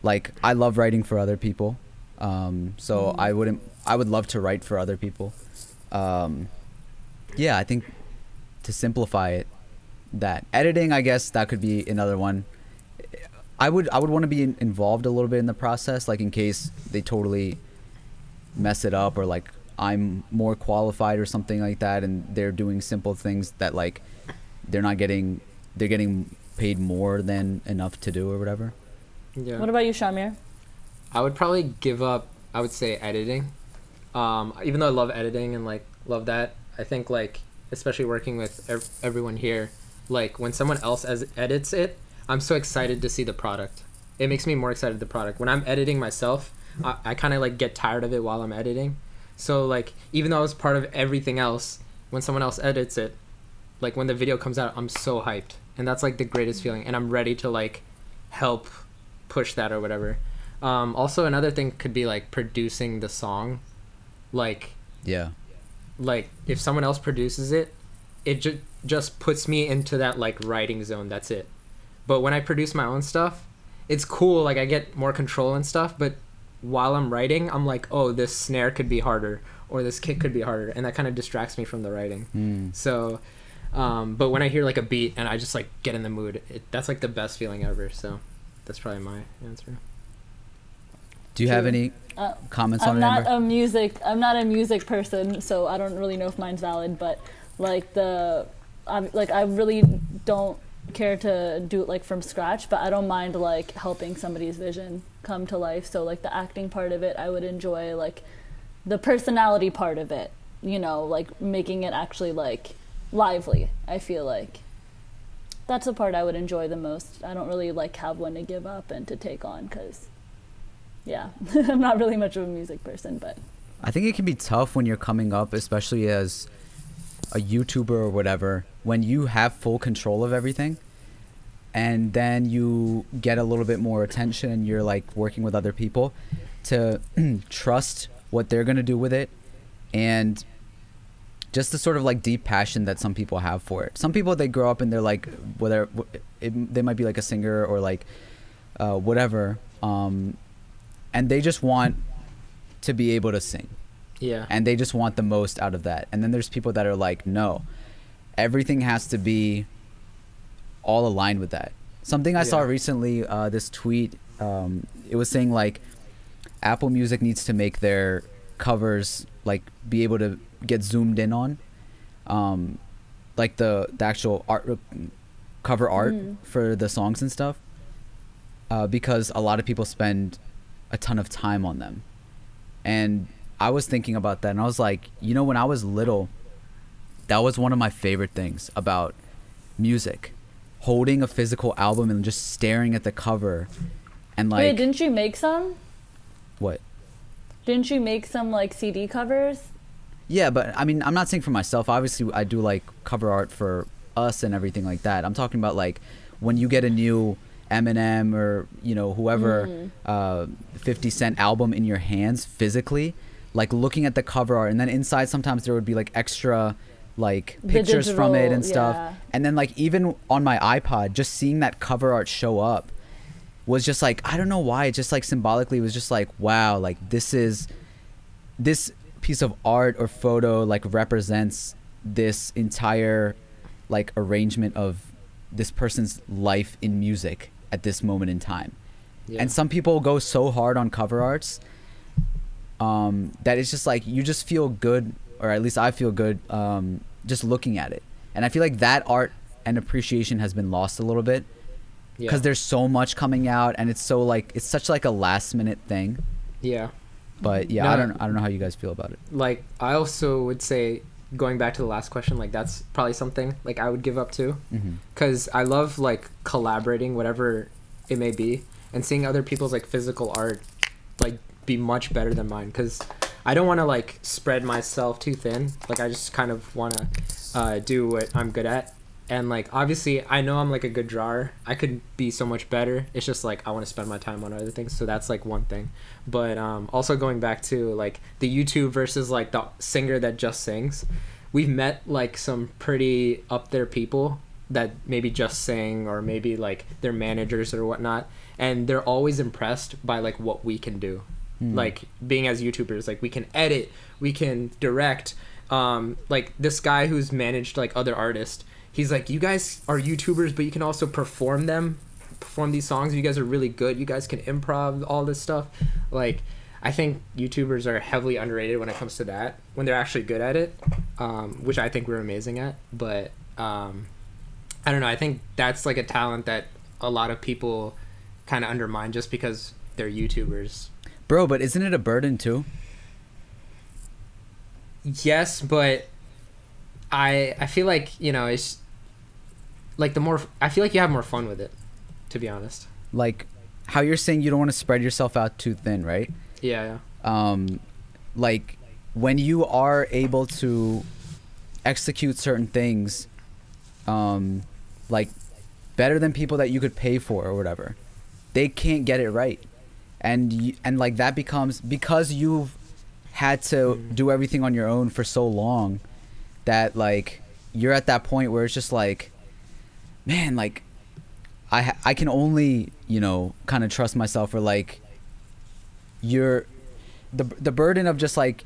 Like, I love writing for other people. Um, so mm-hmm. I wouldn't, I would love to write for other people. Um, yeah, I think to simplify it, that editing, I guess that could be another one. I would, I would want to be in, involved a little bit in the process, like in case they totally mess it up, or like I'm more qualified or something like that, and they're doing simple things that like, they're not getting, they're getting paid more than enough to do or whatever. Yeah. What about you, Shamir? I would probably give up, I would say editing. Um, even though I love editing and like love that, I think like, especially working with ev- everyone here, like when someone else as- edits it, I'm so excited to see the product. It makes me more excited the product. When I'm editing myself, I, I kind of like get tired of it while I'm editing. So like, even though I was part of everything else, when someone else edits it, like when the video comes out, I'm so hyped, and that's like the greatest feeling, and I'm ready to like help push that or whatever. Um, also another thing could be like producing the song. Like, yeah, like if someone else produces it, it ju- just puts me into that like writing zone. That's it. But when I produce my own stuff, it's cool. Like I get more control and stuff, but while I'm writing, I'm like, oh, this snare could be harder, or this kick could be harder. And that kind of distracts me from the writing. Mm. So, Um, but when I hear like a beat and I just like get in the mood, it, that's like the best feeling ever. So that's probably my answer. Do you True. have any uh, comments I'm on it, Amber? I'm not a music, I'm not a music person, so I don't really know if mine's valid, but like the, I'm, like I really don't care to do it like from scratch, but I don't mind like helping somebody's vision come to life. So like the acting part of it, I would enjoy like the personality part of it, you know, like making it actually like lively. I feel like that's the part I would enjoy the most. I don't really like have one to give up and to take on, because yeah, I'm not really much of a music person. But I think it can be tough when you're coming up, especially as a YouTuber or whatever, when you have full control of everything, and then you get a little bit more attention and you're like working with other people to trust what they're going to do with it, and just the sort of like deep passion that some people have for it. Some people, they grow up and they're like, whether it, they might be like a singer or like uh, whatever, um, and they just want to be able to sing. Yeah. And they just want the most out of that. And then there's people that are like, no, everything has to be all aligned with that. Something I yeah. saw recently, uh, this tweet, um, it was saying like, Apple Music needs to make their covers like be able to get zoomed in on, um, like the, the actual art, cover art mm. for the songs and stuff, uh, because a lot of people spend a ton of time on them. And I was thinking about that, and I was like, you know, when I was little, that was one of my favorite things about music, holding a physical album and just staring at the cover. And like, wait, didn't you make some? What? Didn't you make some like C D covers? Yeah, but I mean, I'm not saying for myself. Obviously, I do like cover art for us and everything like that. I'm talking about like when you get a new Eminem or, you know, whoever mm. uh, fifty cent album in your hands physically, like looking at the cover art, and then inside sometimes there would be like extra like pictures digital, from it and stuff. Yeah. And then like even on my iPod, just seeing that cover art show up was just like, I don't know why, it just like symbolically was just like, wow, like this is, this piece of art or photo like represents this entire like arrangement of this person's life in music at this moment in time. Yeah. And some people go so hard on cover arts um, that it's just like, you just feel good, or at least I feel good um, just looking at it. And I feel like that art and appreciation has been lost a little bit because yeah. there's so much coming out, and it's so like, it's such like a last minute thing. Yeah. But yeah, no, I don't I don't know how you guys feel about it. Like, I also would say, going back to the last question, like that's probably something like I would give up to, because mm-hmm. I love like collaborating, whatever it may be, and seeing other people's like physical art like be much better than mine, because I don't want to like spread myself too thin. Like I just kind of want to uh, do what I'm good at, and like obviously I know I'm like a good drawer. I could be so much better. It's just like I want to spend my time on other things, so that's like one thing. But um, also going back to like the YouTube versus like the singer that just sings, we've met like some pretty up there people that maybe just sing, or maybe like their managers or whatnot, and they're always impressed by like what we can do. Mm. Like being as YouTubers, like we can edit, we can direct. Um, like this guy who's managed like other artists, he's like, you guys are YouTubers, but you can also perform them, perform these songs. You guys are really good. You guys can improv, all this stuff. Like, I think YouTubers are heavily underrated when it comes to that, when they're actually good at it, um, which I think we're amazing at. But um, I don't know. I think that's like a talent that a lot of people kind of undermine just because they're YouTubers. Bro, but isn't it a burden too? Yes, but I I feel like, you know, it's like the more, I feel like you have more fun with it, to be honest. Like how you're saying you don't want to spread yourself out too thin, right? Yeah, yeah. Um, like when you are able to execute certain things, um, like better than people that you could pay for or whatever, they can't get it right. And you, and like that becomes, because you've had to do everything on your own for so long, that like you're at that point where it's just like, man, like I ha- I can only, you know, kind of trust myself, or like you're the the burden of just like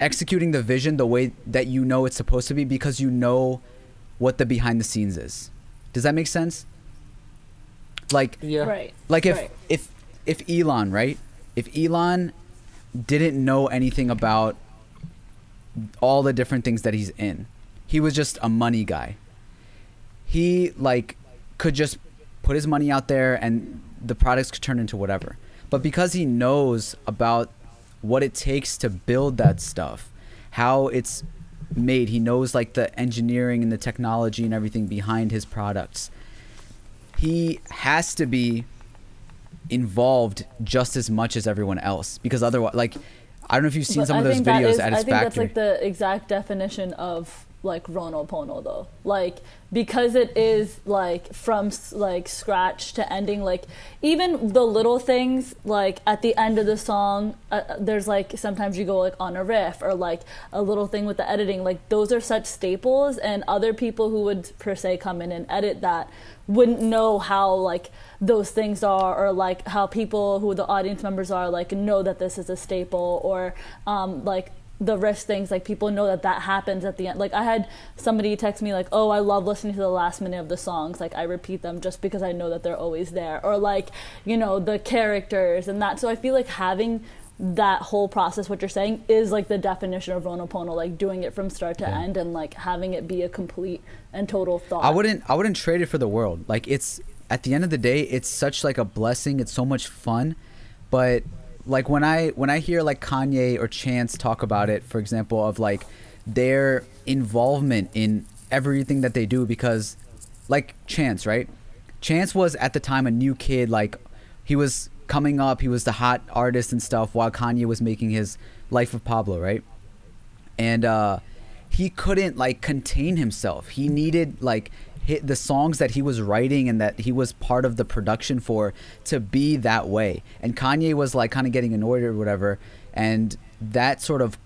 executing the vision the way that you know it's supposed to be, because you know what the behind the scenes is. Does that make sense? Like yeah. right. Like if right. if if Elon, right? If Elon didn't know anything about all the different things that he's in, he was just a money guy. He like could just put his money out there and the products could turn into whatever. But because he knows about what it takes to build that stuff, how it's made, he knows like the engineering and the technology and everything behind his products, he has to be involved just as much as everyone else, because otherwise, like, I don't know if you've seen but some I of those videos is, at his factory. I think factory. That's like the exact definition of like Ronopono though, like, because it is like from like scratch to ending, like even the little things, like at the end of the song, uh, there's like sometimes you go like on a riff or like a little thing with the editing, like those are such staples, and other people who would per se come in and edit that wouldn't know how like those things are, or like how people who the audience members are like know that this is a staple, or um like the riff things, like people know that that happens at the end. Like I had somebody text me like, oh, I love listening to the last minute of the songs, like I repeat them just because I know that they're always there, or like, you know, the characters and that. So I feel like having that whole process, what you're saying, is like the definition of Ronopono, like doing it from start to yeah. end, and like having it be a complete and total thought. I wouldn't I wouldn't trade it for the world. Like, it's at the end of the day, it's such like a blessing, it's so much fun. But like when I when I hear like Kanye or Chance talk about it, for example, of like their involvement in everything that they do, because like Chance, right? Chance was at the time a new kid, like he was coming up, he was the hot artist and stuff, while Kanye was making his Life of Pablo, right? And uh, he couldn't like contain himself. He needed like hit the songs that he was writing and that he was part of the production for to be that way. And Kanye was like kind of getting annoyed or whatever, and that sort of,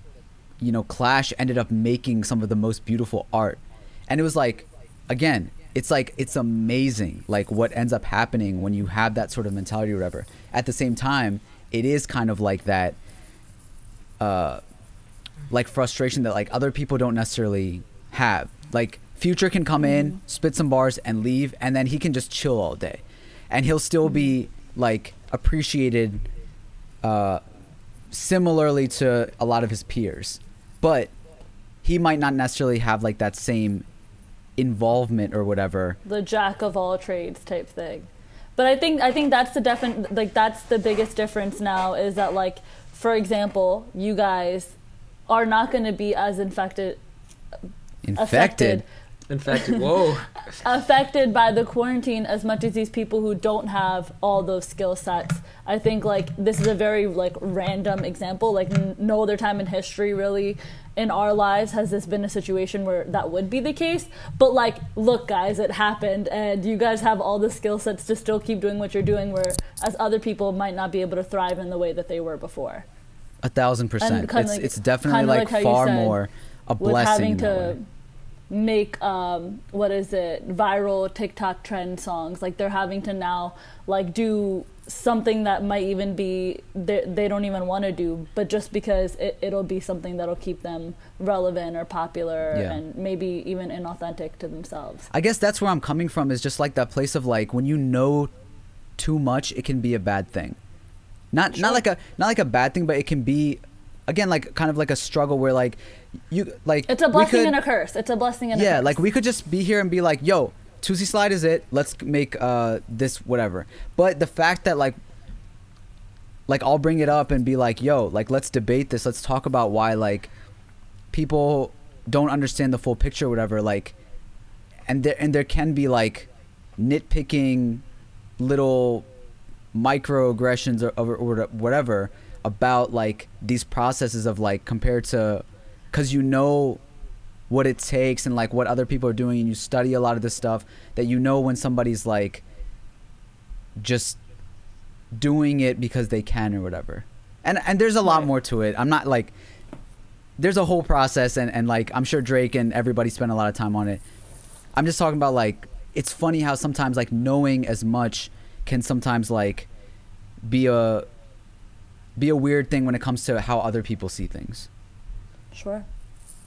you know, clash ended up making some of the most beautiful art. And it was like, again, it's like, it's amazing like what ends up happening when you have that sort of mentality or whatever. At the same time, it is kind of like that uh like frustration that like other people don't necessarily have. Like Future can come in, spit some bars and leave, and then he can just chill all day and he'll still be like appreciated uh similarly to a lot of his peers, but he might not necessarily have like that same involvement or whatever, the jack of all trades type thing. But I think I think that's the defin like that's the biggest difference now, is that like, for example, you guys are not going to be as infected infected affected, infected whoa affected by the quarantine as much as these people who don't have all those skill sets. I think like this is a very like random example, like n no other time in history really in our lives has this been a situation where that would be the case. But like, look guys, it happened, and you guys have all the skill sets to still keep doing what you're doing, where as other people might not be able to thrive in the way that they were before. A thousand percent. It's, like, it's definitely like, like far more a blessing. With having to make um what is it, viral TikTok trend songs, like they're having to now like do something that might even be they, they don't even want to do, but just because it, it'll be something that'll keep them relevant or popular, yeah. and maybe even inauthentic to themselves. I guess that's where I'm coming from, is just like that place of like, when you know too much, it can be a bad thing. Not sure. not like a not like a bad thing, but it can be, again, like kind of like a struggle where like you like it's a blessing could, and a curse. It's a blessing and yeah, a curse. Like we could just be here and be like, yo, Toosie Slide is it. Let's make uh, this whatever. But the fact that like, like I'll bring it up and be like, yo, like let's debate this. Let's talk about why like people don't understand the full picture or whatever. Like, and there and there can be like nitpicking little microaggressions or, or, or whatever about like these processes of like compared to, because you know what it takes and like what other people are doing, and you study a lot of this stuff, that you know when somebody's like just doing it because they can or whatever. And and there's a lot right. more to it. I'm not like, there's a whole process, and, and like I'm sure Drake and everybody spent a lot of time on it. I'm just talking about like, it's funny how sometimes like knowing as much can sometimes like be a be a weird thing when it comes to how other people see things. Sure.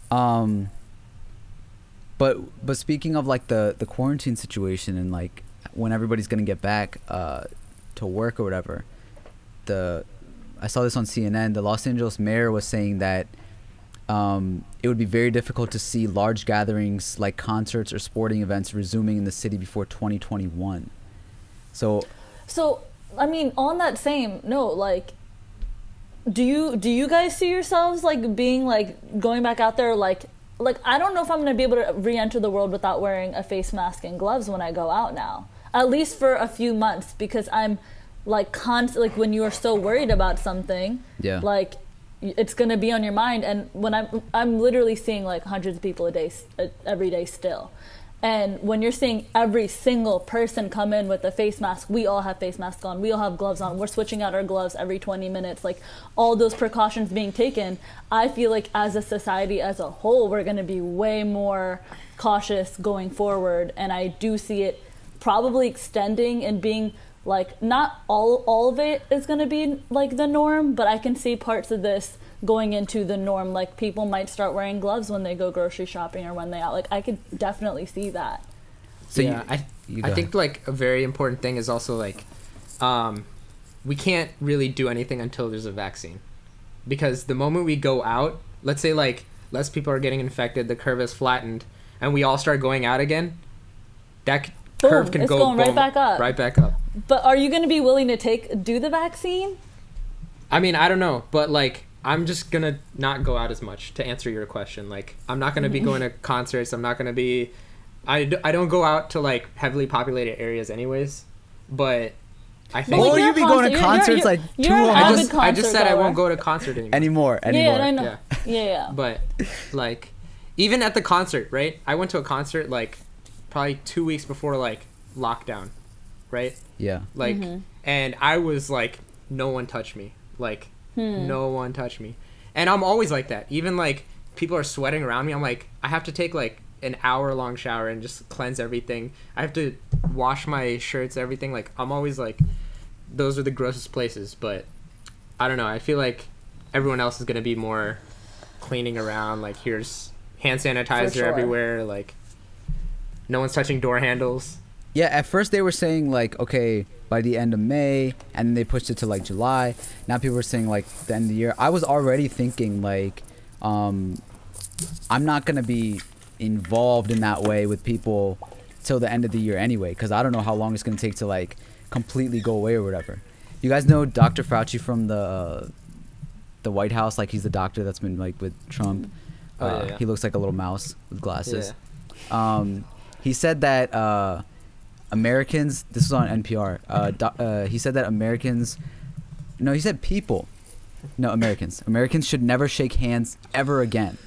Um But but speaking of like the the quarantine situation and like when everybody's gonna get back uh, to work or whatever, the I saw this on C N N. The Los Angeles mayor was saying that um, it would be very difficult to see large gatherings like concerts or sporting events resuming in the city before twenty twenty-one. So, so I mean, on that same note, like, do you do you guys see yourselves like being like going back out there like? Like, I don't know if I'm going to be able to re-enter the world without wearing a face mask and gloves when I go out now, at least for a few months, because I'm like constant, like when you are so worried about something, yeah. like it's going to be on your mind. And when I'm, I'm literally seeing like hundreds of people a day, every day still. And when you're seeing every single person come in with a face mask, we all have face masks on, we all have gloves on, we're switching out our gloves every twenty minutes, like all those precautions being taken, I feel like as a society as a whole, we're going to be way more cautious going forward. And I do see it probably extending and being like, not all, all of it is going to be like the norm, but I can see parts of this going into the norm, like people might start wearing gloves when they go grocery shopping or when they out. Like I could definitely see that. So yeah, you, I you I think ahead. Like a very important thing is also like, um, we can't really do anything until there's a vaccine, because the moment we go out, let's say like less people are getting infected, the curve is flattened, and we all start going out again, that boom, curve can it's go going boom, right back up, right back up. But are you going to be willing to take do the vaccine? I mean, I don't know, but like. I'm just going to not go out as much, to answer your question. Like, I'm not going to be going to concerts. I'm not going to be... I, d- I don't go out to, like, heavily populated areas anyways. But I think... Well, you'll be going to concerts, like, two I just, I just said I won't go to concert anymore. Anymore, anymore. Yeah, I know. Yeah. yeah, yeah. But, like, even at the concert, right? I went to a concert, like, probably two weeks before, like, lockdown, right? Yeah. Like, mm-hmm. and I was, like, no one touched me. Like... Hmm. No one touched me. And I'm always like that. Even like people are sweating around me, I'm like, I have to take like an hour long shower and just cleanse everything. I have to wash my shirts, everything. Like I'm always like, those are the grossest places. But I don't know, I feel like everyone else is going to be more cleaning around. Like here's hand sanitizer sure. everywhere. Like no one's touching door handles. Yeah, at first they were saying like, okay, by the end of May, and then they pushed it to like July. Now people are saying like the end of the year. I was already thinking like, um, I'm not gonna be involved in that way with people till the end of the year anyway, because I don't know how long it's gonna take to like completely go away or whatever. You guys know Doctor Fauci from the uh, the White House, like he's the doctor that's been like with Trump. Oh, uh, yeah, yeah. He looks like a little mouse with glasses. Yeah. Um, he said that. Uh, Americans, this was on N P R, uh, do, uh, he said that Americans, no, he said people, no, Americans. Americans should never shake hands ever again.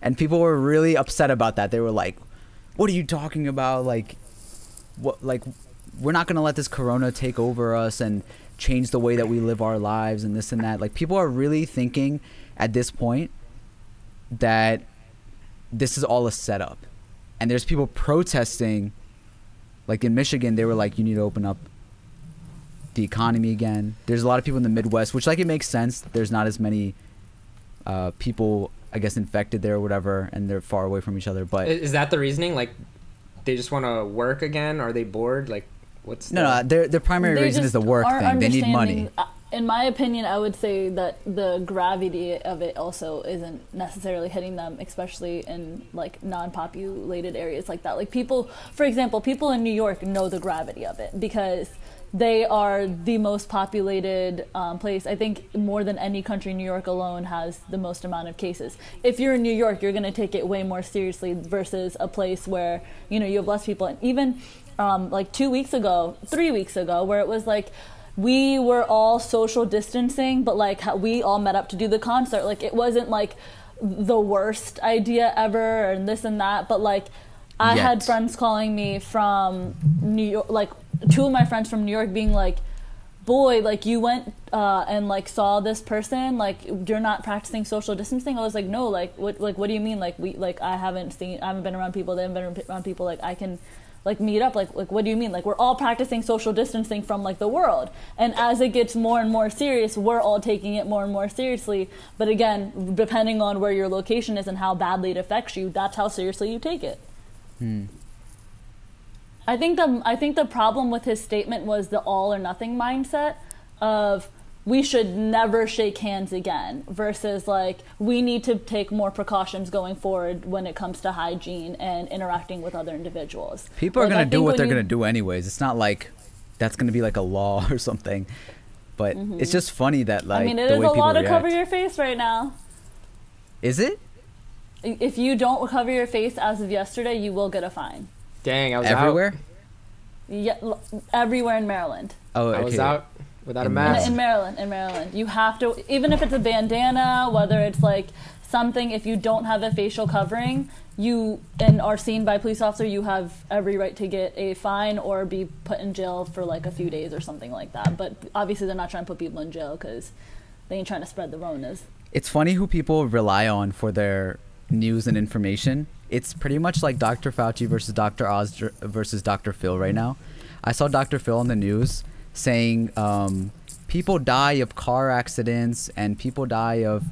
And people were really upset about that. They were like, what are you talking about? Like, what? Like, we're not going to let this corona take over us and change the way that we live our lives and this and that. Like, people are really thinking at this point that this is all a setup. And there's people protesting. Like in Michigan, they were like, you need to open up the economy again. There's a lot of people in the Midwest, which like it makes sense. There's not as many uh, people, I guess, infected there or whatever, and they're far away from each other. But is that the reasoning? Like they just want to work again? Are they bored? Like what's No, the... no, their, their primary they reason is the work thing. They need money. In my opinion, I would say that the gravity of it also isn't necessarily hitting them, especially in like non-populated areas like that. Like people, for example, people in New York know the gravity of it because they are the most populated um, place. I think more than any country, New York alone has the most amount of cases. If you're in New York, you're going to take it way more seriously versus a place where, you know, you have less people. And even um, like two weeks ago, three weeks ago, where it was like, we were all social distancing, but like we all met up to do the concert. Like it wasn't like the worst idea ever and this and that, but like I Yet. had friends calling me from New York, like two of my friends from New York being like, boy, like you went uh, and like saw this person, like you're not practicing social distancing. I was like, no, like what, like what do you mean? Like we, like I haven't seen, I haven't been around people, they haven't been around people, like I can like meet up, like like what do you mean? Like we're all practicing social distancing from like the world, and as it gets more and more serious, we're all taking it more and more seriously. But again, depending on where your location is and how badly it affects you, that's how seriously you take it. Hmm. I think the I think the problem with his statement was the all or nothing mindset of we should never shake hands again versus like we need to take more precautions going forward when it comes to hygiene and interacting with other individuals. People are like, going to do what they're you... going to do anyways. It's not like that's going to be like a law or something. But mm-hmm. it's just funny that like I mean, it the is way a lot to react. Cover your face right now. Is it? If you don't cover your face as of yesterday, you will get a fine. Dang, I was everywhere? Out. Everywhere? Yeah, everywhere in Maryland. Oh, okay. I was out. Without a mask. In, in Maryland, in Maryland. You have to, even if it's a bandana, whether it's like something, if you don't have a facial covering, you and are seen by a police officer, you have every right to get a fine or be put in jail for like a few days or something like that. But obviously they're not trying to put people in jail because they ain't trying to spread the ronas. It's funny who people rely on for their news and information. It's pretty much like Doctor Fauci versus Doctor Oz versus Doctor Phil right now. I saw Doctor Phil on the news saying um, people die of car accidents and people die of,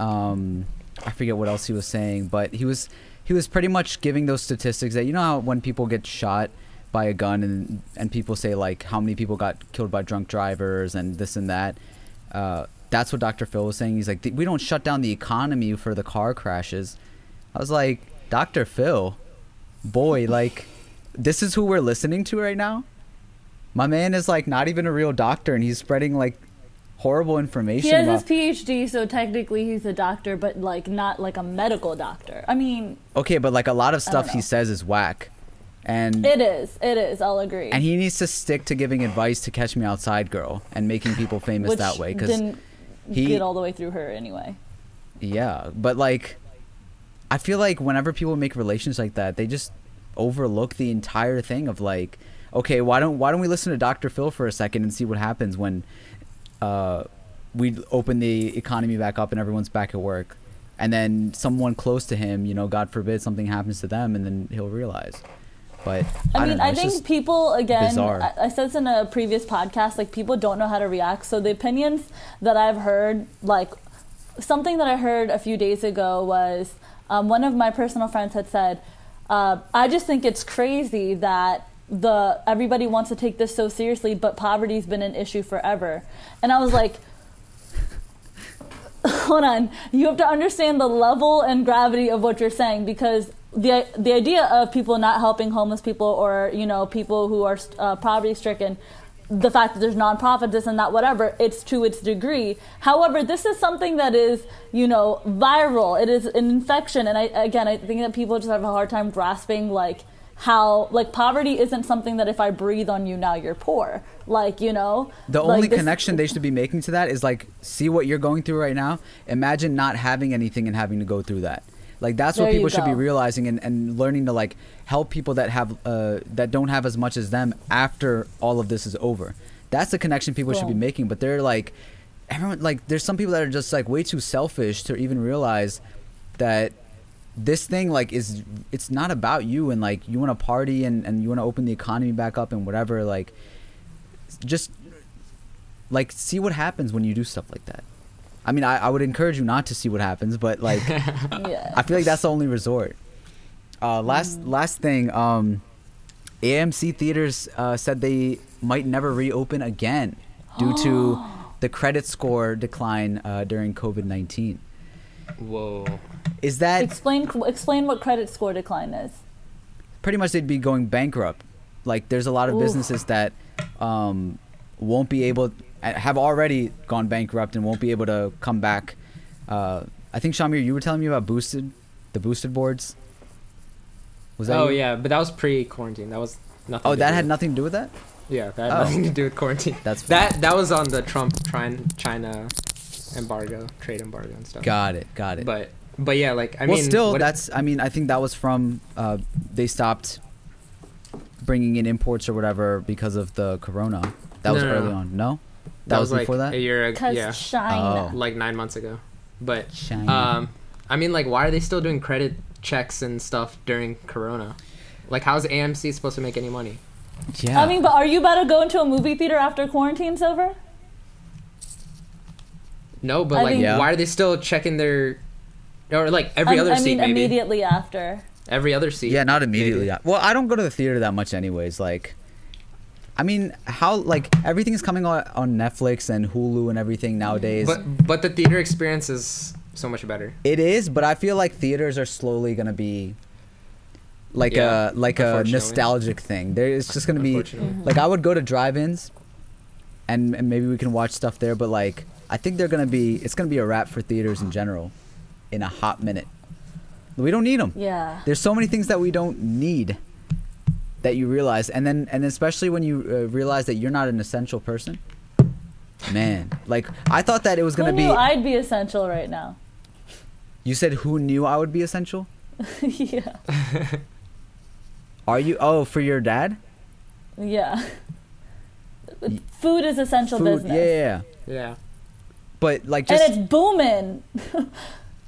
um, I forget what else he was saying, but he was he was pretty much giving those statistics that, you know how when people get shot by a gun and, and people say like how many people got killed by drunk drivers and this and that. Uh, that's what Doctor Phil was saying. He's like, we don't shut down the economy for the car crashes. I was like, Doctor Phil, boy, like, this is who we're listening to right now? My man is like not even a real doctor and he's spreading like horrible information. He has about his P H D, so technically he's a doctor, but like not like a medical doctor. I mean, okay, but like a lot of stuff he says is whack. And it is, it is, I'll agree. And he needs to stick to giving advice to Catch Me Outside Girl and making people famous which that way, because he get all the way through her anyway. Yeah, but like I feel like whenever people make relations like that, they just overlook the entire thing of like, okay, why don't why don't we listen to Doctor Phil for a second and see what happens when uh, we open the economy back up and everyone's back at work, and then someone close to him, you know, God forbid something happens to them, and then he'll realize. But I, I mean, know, I think people, again, I, I said this in a previous podcast, like people don't know how to react. So the opinions that I've heard, like something that I heard a few days ago was um, one of my personal friends had said, uh, I just think it's crazy that the everybody wants to take this so seriously, but poverty's been an issue forever. And I was like, hold on, you have to understand the level and gravity of what you're saying, because the the idea of people not helping homeless people or, you know, people who are uh, poverty stricken, the fact that there's nonprofits, this and that, whatever, it's to its degree. However, this is something that is, you know, viral. It is an infection. And I, again, I think that people just have a hard time grasping like how like poverty isn't something that if I breathe on you now you're poor. Like, you know, the like only this- connection they should be making to that is like, see what you're going through right now. Imagine not having anything and having to go through that. Like that's there what people should be realizing and, and learning to like help people that have uh, that don't have as much as them after all of this is over. That's the connection people cool. should be making. But they're like everyone like there's some people that are just like way too selfish to even realize that this thing like is it's not about you and like you want to party and, and you want to open the economy back up and whatever. Like just like see what happens when you do stuff like that. I mean, I, I would encourage you not to see what happens, but like, yeah. I feel like that's the only resort. Uh, last mm. last thing, um, A M C Theaters uh, said they might never reopen again due to the credit score decline uh, during COVID nineteen. Whoa. Is that... Explain, explain what credit score decline is. Pretty much they'd be going bankrupt. Like, there's a lot of Ooh. businesses that um, won't be able... have already gone bankrupt and won't be able to come back. Uh, I think, Shamir, you were telling me about Boosted, the Boosted boards. Was that Oh, you? yeah, but that was pre-quarantine. That was nothing. Oh, that had nothing to do with that? Yeah, that had oh. nothing to do with quarantine. That's funny. That that was on the Trump China embargo, trade embargo and stuff. Got it, got it. But, but yeah, like, I well, mean... Well, still, that's, I mean, I think that was from, uh, they stopped bringing in imports or whatever because of the corona. That no, was no, early no. on, no? That, that was, was before like that? a year ago. Yeah. China. Oh. Like nine months ago. But China. um I mean, like, why are they still doing credit checks and stuff during corona? Like, how's A M C supposed to make any money? Yeah. I mean, but are you about to go into a movie theater after quarantine's over? No, but I like think, yeah. why are they still checking their or like every I, other I seat mean, maybe? Immediately after. Every other seat. Yeah, not immediately. After. Well, I don't go to the theater that much anyways, like I mean, how, like, everything's coming on, on Netflix and Hulu and everything nowadays. But but the theater experience is so much better. It is, but I feel like theaters are slowly going to be like yeah, a like a nostalgic thing. There, it's just going to be, like, I would go to drive-ins and, and maybe we can watch stuff there. But, like, I think they're going to be, it's going to be a wrap for theaters in general in a hot minute. We don't need them. Yeah. There's so many things that we don't need. That you realize, and then and especially when you uh, realize that you're not an essential person, Man, like I thought that it was gonna who knew be. I'd be essential right now. You said who knew I would be essential? Yeah. Are you? Oh, for your dad? Yeah. Food is essential Food, business. Yeah, yeah, yeah. But like, just and it's booming.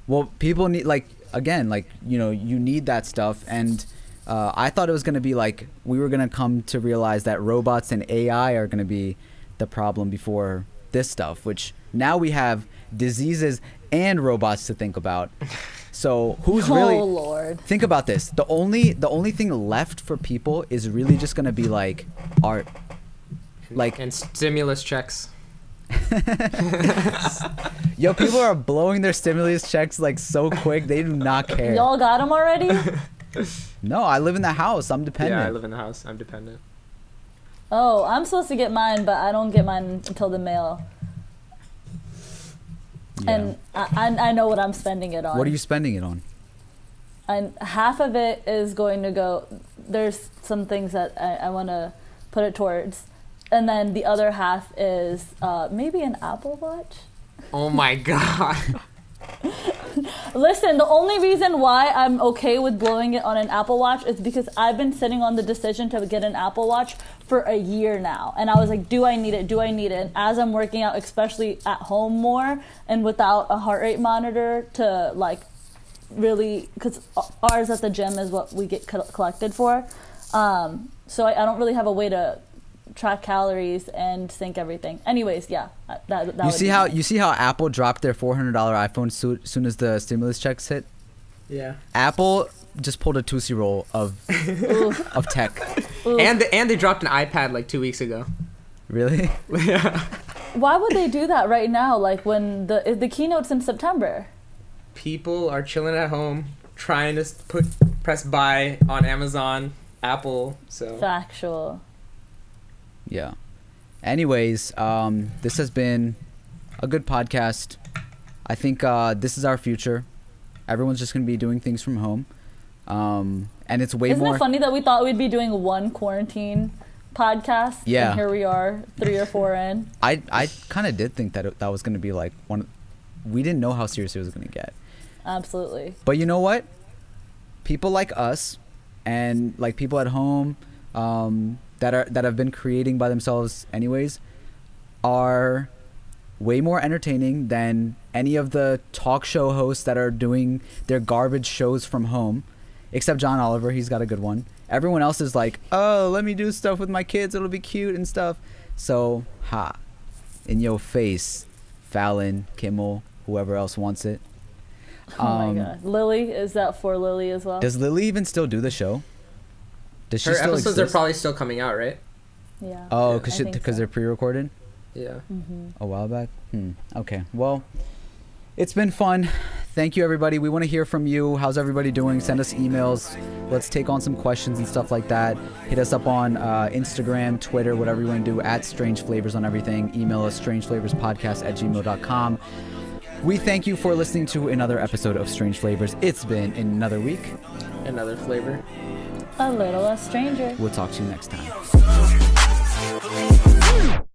Well, people need like again, like you know, you need that stuff, and uh, I thought it was gonna be like we were gonna come to realize that robots and A I are gonna be the problem before this stuff, which now we have diseases and robots to think about. So who's oh, really Lord. Think about this. The only the only thing left for people is really just gonna be like art, like and stimulus checks. Yo, people are blowing their stimulus checks like so quick. They do not care. Y'all got them already? No, I live in the house. I'm dependent. Yeah, I live in the house. I'm dependent. Oh, I'm supposed to get mine, but I don't get mine until the mail. Yeah. And I, I, I know what I'm spending it on. What are you spending it on? And half of it is going to go. There's some things that I, I want to put it towards. And then the other half is uh, maybe an Apple Watch. Oh my God. Listen, the only reason why I'm okay with blowing it on an Apple Watch is because I've been sitting on the decision to get an Apple Watch for a year now. And I was like, do I need it? Do I need it? And as I'm working out, especially at home more and without a heart rate monitor to like really, because ours at the gym is what we get co- collected for. Um, so I, I don't really have a way to track calories and sync everything. Anyways, yeah. That, that you would see how nice. You see how Apple dropped their four hundred dollars iPhone so, soon as the stimulus checks hit? Yeah. Apple just pulled a Toosie roll of of tech. Oof. And the, and they dropped an iPad like two weeks ago. Really? Yeah. Why would they do that right now? Like when the the keynote's in September. People are chilling at home, trying to put press buy on Amazon, Apple. So factual. Yeah. Anyways, um, this has been a good podcast. I think uh, this is our future. Everyone's just going to be doing things from home. Um, and it's way Isn't more... Isn't it funny that we thought we'd be doing one quarantine podcast? Yeah. And here we are, three or four in. I, I kind of did think that it, that was going to be like one... We didn't know how serious it was going to get. Absolutely. But you know what? People like us and like people at home... Um, that are that have been creating by themselves anyways are way more entertaining than any of the talk show hosts that are doing their garbage shows from home, except John Oliver. He's got a good one. Everyone else is like, oh, let me do stuff with my kids, it'll be cute and stuff. So ha, in your face, Fallon, Kimmel, whoever else wants it. Oh um, my God. Lily, is that for Lily as well? Does Lily even still do the show? Does her episodes exist? Are probably still coming out, right? Yeah. Oh, because yeah, so. They're pre-recorded? Yeah. Mm-hmm. A while back? Hmm. Okay. Well, it's been fun. Thank you, everybody. We want to hear from you. How's everybody doing? Send us emails. Let's take on some questions and stuff like that. Hit us up on uh, Instagram, Twitter, whatever you want to do, at Strange Flavors on everything. Email us, strange flavors podcast at gmail dot com. We thank you for listening to another episode of Strange Flavors. It's been another week. Another flavor. A little a stranger. We'll talk to you next time.